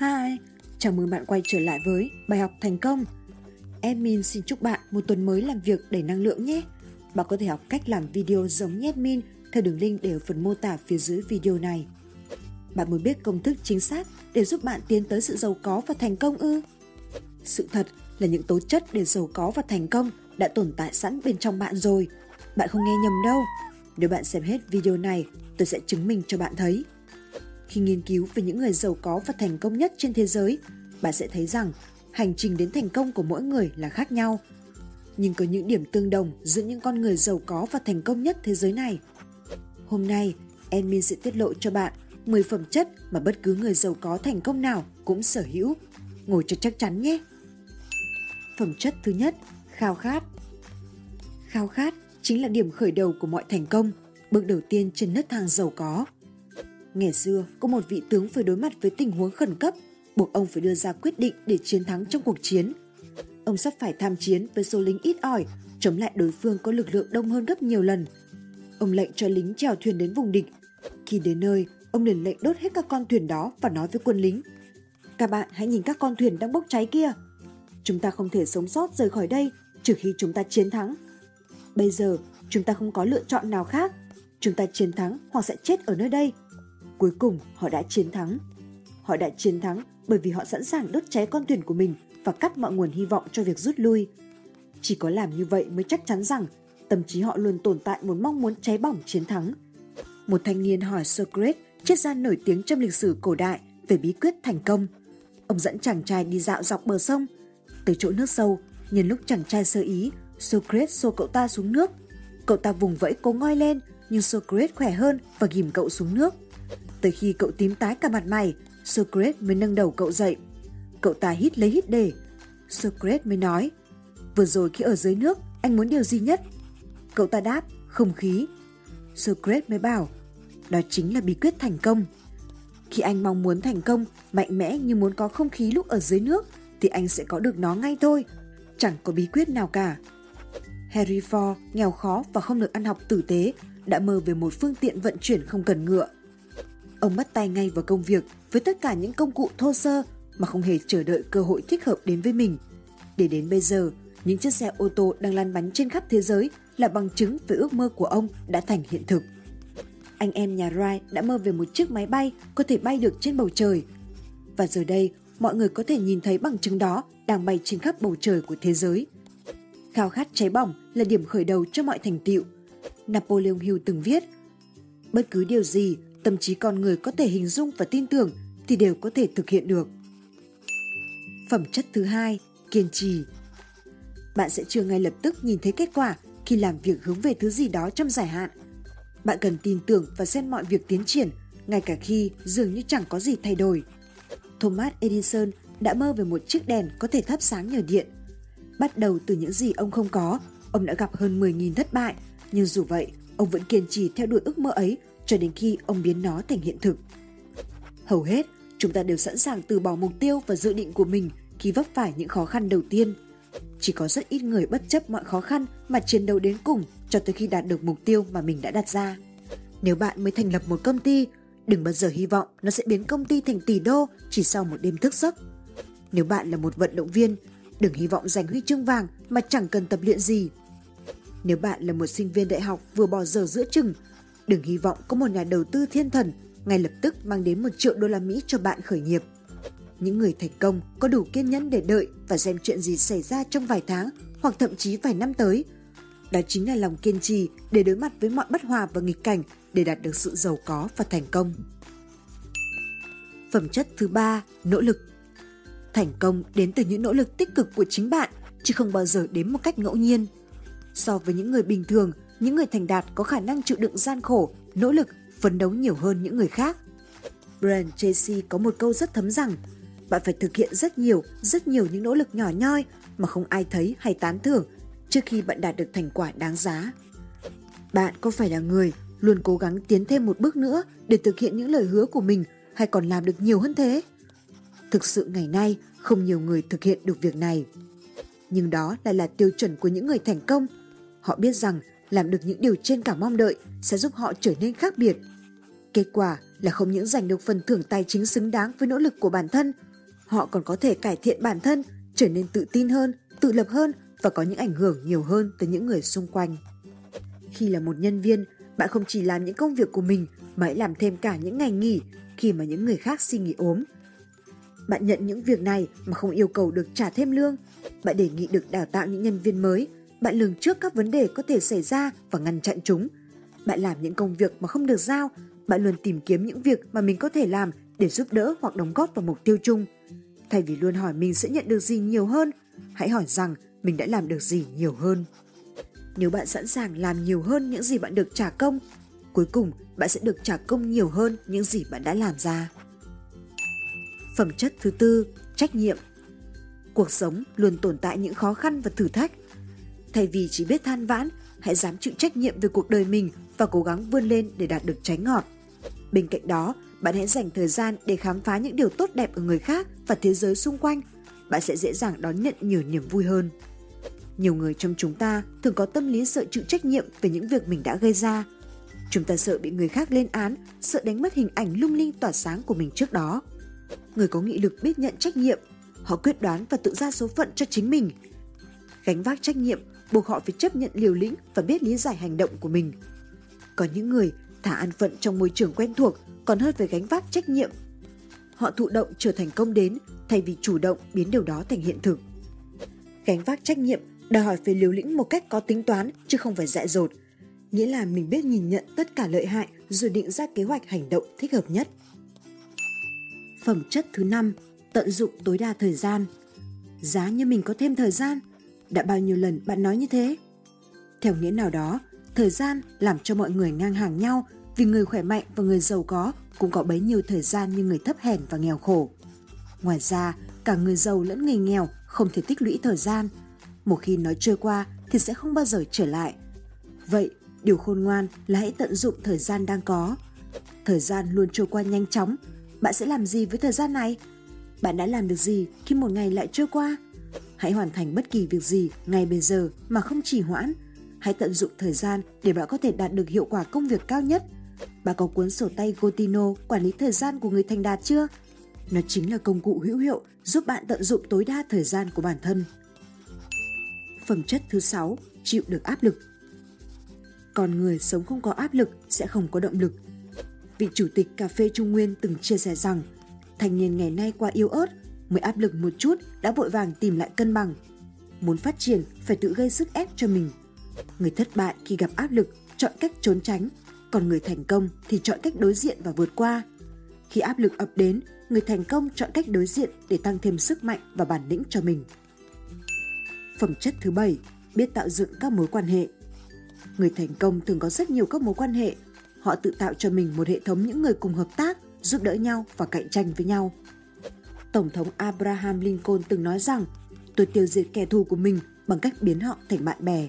Hi, chào mừng bạn quay trở lại với bài học thành công. Edmin xin chúc bạn một tuần mới làm việc đầy năng lượng nhé. Bạn có thể học cách làm video giống như Edmin theo đường link để ở phần mô tả phía dưới video này. Bạn muốn biết công thức chính xác để giúp bạn tiến tới sự giàu có và thành công ư? Sự thật là những tố chất để giàu có và thành công đã tồn tại sẵn bên trong bạn rồi. Bạn không nghe nhầm đâu. Nếu bạn xem hết video này, tôi sẽ chứng minh cho bạn thấy. Khi nghiên cứu về những người giàu có và thành công nhất trên thế giới, bạn sẽ thấy rằng hành trình đến thành công của mỗi người là khác nhau. Nhưng có những điểm tương đồng giữa những con người giàu có và thành công nhất thế giới này. Hôm nay, Edmin sẽ tiết lộ cho bạn 10 phẩm chất mà bất cứ người giàu có thành công nào cũng sở hữu. Ngồi cho chắc chắn nhé! Phẩm chất thứ nhất, khao khát. Khao khát chính là điểm khởi đầu của mọi thành công, bước đầu tiên trên nấc thang giàu có. Ngày xưa, có một vị tướng phải đối mặt với tình huống khẩn cấp, buộc ông phải đưa ra quyết định để chiến thắng trong cuộc chiến. Ông sắp phải tham chiến với số lính ít ỏi, chống lại đối phương có lực lượng đông hơn gấp nhiều lần. Ông lệnh cho lính chèo thuyền đến vùng địch. Khi đến nơi, ông liền lệnh đốt hết các con thuyền đó và nói với quân lính: "Các bạn hãy nhìn các con thuyền đang bốc cháy kia. Chúng ta không thể sống sót rời khỏi đây trừ khi chúng ta chiến thắng. Bây giờ, chúng ta không có lựa chọn nào khác. Chúng ta chiến thắng hoặc sẽ chết ở nơi đây." Cuối cùng, họ đã chiến thắng. Họ đã chiến thắng bởi vì họ sẵn sàng đốt cháy con thuyền của mình và cắt mọi nguồn hy vọng cho việc rút lui. Chỉ có làm như vậy mới chắc chắn rằng tâm trí họ luôn tồn tại một mong muốn cháy bỏng chiến thắng. Một thanh niên hỏi Socrates, triết gia nổi tiếng trong lịch sử cổ đại, về bí quyết thành công. Ông dẫn chàng trai đi dạo dọc bờ sông. Tới chỗ nước sâu, nhân lúc chàng trai sơ ý, Socrates xô cậu ta xuống nước. Cậu ta vùng vẫy cố ngoi lên, nhưng Socrates khỏe hơn và ghìm cậu xuống nước. Tới khi cậu tím tái cả mặt mày, Socrates mới nâng đầu cậu dậy. Cậu ta hít lấy hít để. Socrates mới nói: "Vừa rồi khi ở dưới nước, anh muốn điều gì nhất?" Cậu ta đáp: "Không khí." Socrates mới bảo: "Đó chính là bí quyết thành công. Khi anh mong muốn thành công, mạnh mẽ như muốn có không khí lúc ở dưới nước, thì anh sẽ có được nó ngay thôi. Chẳng có bí quyết nào cả." Harry Ford, nghèo khó và không được ăn học tử tế, đã mơ về một phương tiện vận chuyển không cần ngựa. Ông bắt tay ngay vào công việc với tất cả những công cụ thô sơ mà không hề chờ đợi cơ hội thích hợp đến với mình. Để đến bây giờ, những chiếc xe ô tô đang lăn bánh trên khắp thế giới là bằng chứng về ước mơ của ông đã thành hiện thực. Anh em nhà Wright đã mơ về một chiếc máy bay có thể bay được trên bầu trời. Và giờ đây, mọi người có thể nhìn thấy bằng chứng đó đang bay trên khắp bầu trời của thế giới. Khao khát cháy bỏng là điểm khởi đầu cho mọi thành tựu. Napoleon Hill từng viết: "Bất cứ điều gì tâm trí con người có thể hình dung và tin tưởng thì đều có thể thực hiện được." Phẩm chất thứ hai, kiên trì. Bạn sẽ chưa ngay lập tức nhìn thấy kết quả khi làm việc hướng về thứ gì đó trong dài hạn. Bạn cần tin tưởng và xem mọi việc tiến triển, ngay cả khi dường như chẳng có gì thay đổi. Thomas Edison đã mơ về một chiếc đèn có thể thắp sáng nhờ điện. Bắt đầu từ những gì ông không có, ông đã gặp hơn 10.000 thất bại, nhưng dù vậy, ông vẫn kiên trì theo đuổi ước mơ ấy cho đến khi ông biến nó thành hiện thực. Hầu hết, chúng ta đều sẵn sàng từ bỏ mục tiêu và dự định của mình khi vấp phải những khó khăn đầu tiên. Chỉ có rất ít người bất chấp mọi khó khăn mà chiến đấu đến cùng cho tới khi đạt được mục tiêu mà mình đã đặt ra. Nếu bạn mới thành lập một công ty, đừng bao giờ hy vọng nó sẽ biến công ty thành tỷ đô chỉ sau một đêm thức giấc. Nếu bạn là một vận động viên, đừng hy vọng giành huy chương vàng mà chẳng cần tập luyện gì. Nếu bạn là một sinh viên đại học vừa bỏ dở giữa chừng, đừng hy vọng có một nhà đầu tư thiên thần ngay lập tức mang đến 1 triệu đô la Mỹ cho bạn khởi nghiệp. Những người thành công có đủ kiên nhẫn để đợi và xem chuyện gì xảy ra trong vài tháng hoặc thậm chí vài năm tới. Đó chính là lòng kiên trì để đối mặt với mọi bất hòa và nghịch cảnh để đạt được sự giàu có và thành công. Phẩm chất thứ ba, nỗ lực. Thành công đến từ những nỗ lực tích cực của chính bạn, chứ không bao giờ đến một cách ngẫu nhiên. So với những người bình thường, những người thành đạt có khả năng chịu đựng gian khổ, nỗ lực, phấn đấu nhiều hơn những người khác. Brian Tracy có một câu rất thấm rằng: "Bạn phải thực hiện rất nhiều những nỗ lực nhỏ nhoi mà không ai thấy hay tán thưởng trước khi bạn đạt được thành quả đáng giá." Bạn có phải là người luôn cố gắng tiến thêm một bước nữa để thực hiện những lời hứa của mình hay còn làm được nhiều hơn thế? Thực sự ngày nay, không nhiều người thực hiện được việc này. Nhưng đó lại là tiêu chuẩn của những người thành công. Họ biết rằng làm được những điều trên cả mong đợi sẽ giúp họ trở nên khác biệt. Kết quả là không những giành được phần thưởng tài chính xứng đáng với nỗ lực của bản thân họ còn có thể cải thiện bản thân, trở nên tự tin hơn, tự lập hơn và có những ảnh hưởng nhiều hơn tới những người xung quanh. Khi là một nhân viên, bạn không chỉ làm những công việc của mình mà hãy làm thêm cả những ngày nghỉ khi mà những người khác xin nghỉ ốm. Bạn nhận những việc này mà không yêu cầu được trả thêm lương. Bạn đề nghị được đào tạo những nhân viên mới. Bạn lường trước các vấn đề có thể xảy ra và ngăn chặn chúng. Bạn làm những công việc mà không được giao. Bạn luôn tìm kiếm những việc mà mình có thể làm để giúp đỡ hoặc đóng góp vào mục tiêu chung. Thay vì luôn hỏi mình sẽ nhận được gì nhiều hơn, hãy hỏi rằng mình đã làm được gì nhiều hơn. Nếu bạn sẵn sàng làm nhiều hơn những gì bạn được trả công, cuối cùng bạn sẽ được trả công nhiều hơn những gì bạn đã làm ra. Phẩm chất thứ tư, trách nhiệm. Cuộc sống luôn tồn tại những khó khăn và thử thách. Thay vì chỉ biết than vãn, hãy dám chịu trách nhiệm về cuộc đời mình và cố gắng vươn lên để đạt được trái ngọt. Bên cạnh đó, bạn hãy dành thời gian để khám phá những điều tốt đẹp ở người khác và thế giới xung quanh. Bạn sẽ dễ dàng đón nhận nhiều niềm vui hơn. Nhiều người trong chúng ta thường có tâm lý sợ chịu trách nhiệm về những việc mình đã gây ra. Chúng ta sợ bị người khác lên án, sợ đánh mất hình ảnh lung linh tỏa sáng của mình trước đó. Người có nghị lực biết nhận trách nhiệm, họ quyết đoán và tự ra số phận cho chính mình. Gánh vác trách nhiệm buộc họ phải chấp nhận liều lĩnh và biết lý giải hành động của mình. Có những người thả an phận trong môi trường quen thuộc còn hơn phải gánh vác trách nhiệm. Họ thụ động trở thành công đến thay vì chủ động biến điều đó thành hiện thực. Gánh vác trách nhiệm đòi hỏi phải liều lĩnh một cách có tính toán chứ không phải dại dột. Nghĩa là mình biết nhìn nhận tất cả lợi hại rồi định ra kế hoạch hành động thích hợp nhất. Phẩm chất thứ 5, tận dụng tối đa thời gian. Giá như mình có thêm thời gian, đã bao nhiêu lần bạn nói như thế? Theo nghĩa nào đó, thời gian làm cho mọi người ngang hàng nhau vì người khỏe mạnh và người giàu có cũng có bấy nhiêu thời gian như người thấp hèn và nghèo khổ. Ngoài ra, cả người giàu lẫn người nghèo không thể tích lũy thời gian. Một khi nó trôi qua thì sẽ không bao giờ trở lại. Vậy, điều khôn ngoan là hãy tận dụng thời gian đang có. Thời gian luôn trôi qua nhanh chóng. Bạn sẽ làm gì với thời gian này? Bạn đã làm được gì khi một ngày lại trôi qua? Hãy hoàn thành bất kỳ việc gì ngay bây giờ mà không trì hoãn. Hãy tận dụng thời gian để bạn có thể đạt được hiệu quả công việc cao nhất. Bạn có cuốn sổ tay Gotino quản lý thời gian của người thành đạt chưa? Nó chính là công cụ hữu hiệu giúp bạn tận dụng tối đa thời gian của bản thân. Phẩm chất thứ 6, chịu được áp lực. Con người sống không có áp lực sẽ không có động lực. Vị chủ tịch cà phê Trung Nguyên từng chia sẻ rằng thanh niên ngày nay quá yếu ớt, mới áp lực một chút đã vội vàng tìm lại cân bằng. Muốn phát triển phải tự gây sức ép cho mình. Người thất bại khi gặp áp lực chọn cách trốn tránh, còn người thành công thì chọn cách đối diện và vượt qua. Khi áp lực ập đến, người thành công chọn cách đối diện để tăng thêm sức mạnh và bản lĩnh cho mình. Phẩm chất thứ 7, biết tạo dựng các mối quan hệ. Người thành công thường có rất nhiều các mối quan hệ. Họ tự tạo cho mình một hệ thống những người cùng hợp tác, giúp đỡ nhau và cạnh tranh với nhau. Tổng thống Abraham Lincoln từng nói rằng, tôi tiêu diệt kẻ thù của mình bằng cách biến họ thành bạn bè.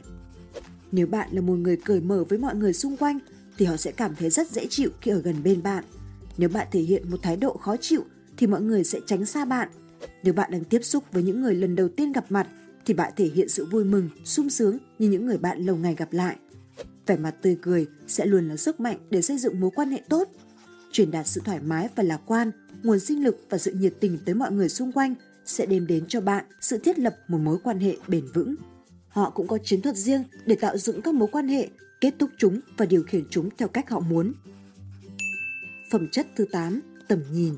Nếu bạn là một người cởi mở với mọi người xung quanh, thì họ sẽ cảm thấy rất dễ chịu khi ở gần bên bạn. Nếu bạn thể hiện một thái độ khó chịu, thì mọi người sẽ tránh xa bạn. Nếu bạn đang tiếp xúc với những người lần đầu tiên gặp mặt, thì bạn thể hiện sự vui mừng, sung sướng như những người bạn lâu ngày gặp lại. Vẻ mặt tươi cười sẽ luôn là sức mạnh để xây dựng mối quan hệ tốt. Truyền đạt sự thoải mái và lạc quan, nguồn sinh lực và sự nhiệt tình tới mọi người xung quanh sẽ đem đến cho bạn sự thiết lập một mối quan hệ bền vững. Họ cũng có chiến thuật riêng để tạo dựng các mối quan hệ, kết thúc chúng và điều khiển chúng theo cách họ muốn. Phẩm chất thứ 8, tầm nhìn.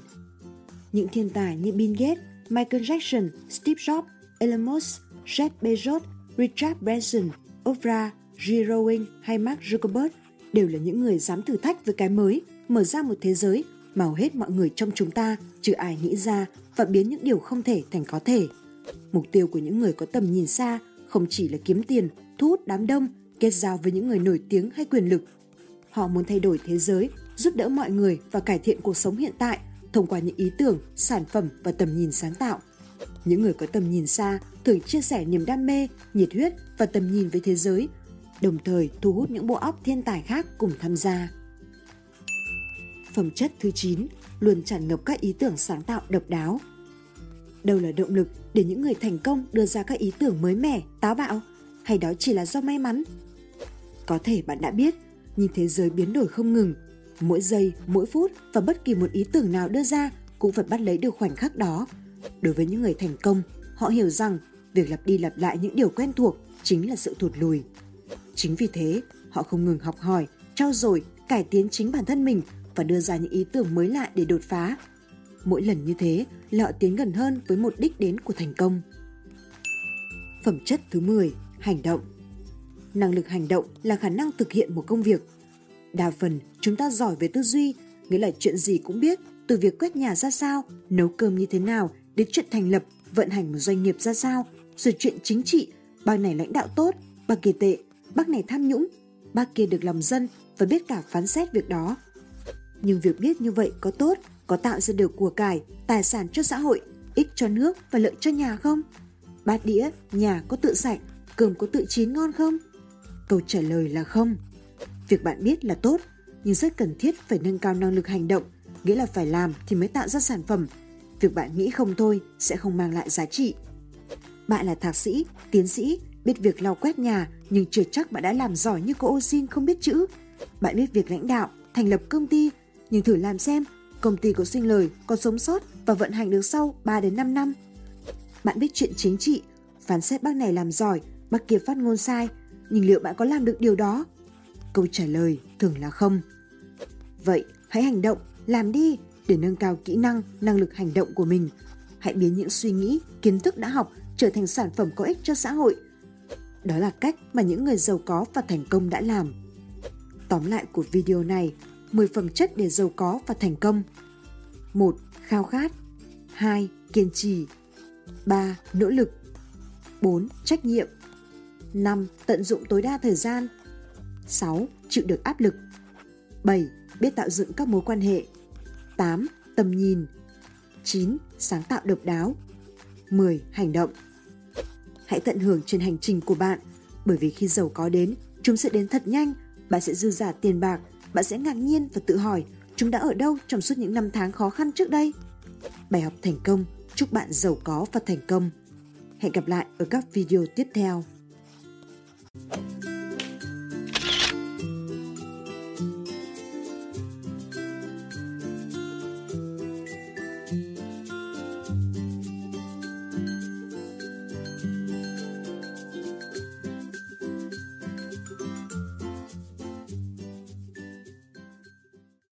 Những thiên tài như Bill Gates, Michael Jackson, Steve Jobs, Elon Musk, Jeff Bezos, Richard Branson, Oprah, J. Rowling hay Mark Zuckerberg đều là những người dám thử thách với cái mới, mở ra một thế giới mà hầu hết mọi người trong chúng ta chưa ai nghĩ ra và biến những điều không thể thành có thể. Mục tiêu của những người có tầm nhìn xa không chỉ là kiếm tiền, thu hút đám đông, kết giao với những người nổi tiếng hay quyền lực. Họ muốn thay đổi thế giới, giúp đỡ mọi người và cải thiện cuộc sống hiện tại thông qua những ý tưởng, sản phẩm và tầm nhìn sáng tạo. Những người có tầm nhìn xa thường chia sẻ niềm đam mê, nhiệt huyết và tầm nhìn với thế giới, đồng thời thu hút những bộ óc thiên tài khác cùng tham gia. Phẩm chất thứ 9, luôn tràn ngập các ý tưởng sáng tạo độc đáo. Đâu là động lực để những người thành công đưa ra các ý tưởng mới mẻ, táo bạo, hay đó chỉ là do may mắn? Có thể bạn đã biết, nhưng thế giới biến đổi không ngừng. Mỗi giây, mỗi phút và bất kỳ một ý tưởng nào đưa ra cũng phải bắt lấy được khoảnh khắc đó. Đối với những người thành công, họ hiểu rằng việc lặp đi lặp lại những điều quen thuộc chính là sự thụt lùi. Chính vì thế, họ không ngừng học hỏi, trau dồi, cải tiến chính bản thân mình và đưa ra những ý tưởng mới lạ để đột phá. Mỗi lần như thế là họ tiến gần hơn với một đích đến của thành công. Phẩm chất thứ 10. Hành động. Năng lực hành động là khả năng thực hiện một công việc. Đa phần chúng ta giỏi về tư duy, nghĩa là chuyện gì cũng biết, từ việc quét nhà ra sao, nấu cơm như thế nào, đến chuyện thành lập, vận hành một doanh nghiệp ra sao, rồi chuyện chính trị, bác này lãnh đạo tốt, bác kia tệ, bác này tham nhũng, bác kia được lòng dân và biết cả phán xét việc đó. Nhưng việc biết như vậy có tốt, có tạo ra được của cải, tài sản cho xã hội, ích cho nước và lợi cho nhà không? Bát đĩa, nhà có tự sạch, cơm có tự chín ngon không? Câu trả lời là không. Việc bạn biết là tốt, nhưng rất cần thiết phải nâng cao năng lực hành động, nghĩa là phải làm thì mới tạo ra sản phẩm. Việc bạn nghĩ không thôi sẽ không mang lại giá trị. Bạn là thạc sĩ, tiến sĩ, biết việc lau quét nhà nhưng chưa chắc bạn đã làm giỏi như cô Osin không biết chữ. Bạn biết việc lãnh đạo, thành lập công ty, nhưng thử làm xem công ty có sinh lời, có sống sót và vận hành được sau 3-5 năm. Bạn biết chuyện chính trị, phán xét bác này làm giỏi, bác kia phát ngôn sai, nhưng liệu bạn có làm được điều đó? Câu trả lời thường là không. Vậy hãy hành động, làm đi để nâng cao kỹ năng, năng lực hành động của mình. Hãy biến những suy nghĩ, kiến thức đã học trở thành sản phẩm có ích cho xã hội. Đó là cách mà những người giàu có và thành công đã làm. Tóm lại của video này, 10 phẩm chất để giàu có và thành công. 1. Khao khát. 2. Kiên trì. 3. Nỗ lực. 4. Trách nhiệm. 5. Tận dụng tối đa thời gian. 6. Chịu được áp lực. 7. Biết tạo dựng các mối quan hệ. 8. Tầm nhìn. 9. Sáng tạo độc đáo. 10. Hành động. Hãy tận hưởng trên hành trình của bạn, bởi vì khi giàu có đến, chúng sẽ đến thật nhanh, bạn sẽ dư dả tiền bạc, bạn sẽ ngạc nhiên và tự hỏi chúng đã ở đâu trong suốt những năm tháng khó khăn trước đây. Bài học thành công, chúc bạn giàu có và thành công. Hẹn gặp lại ở các video tiếp theo.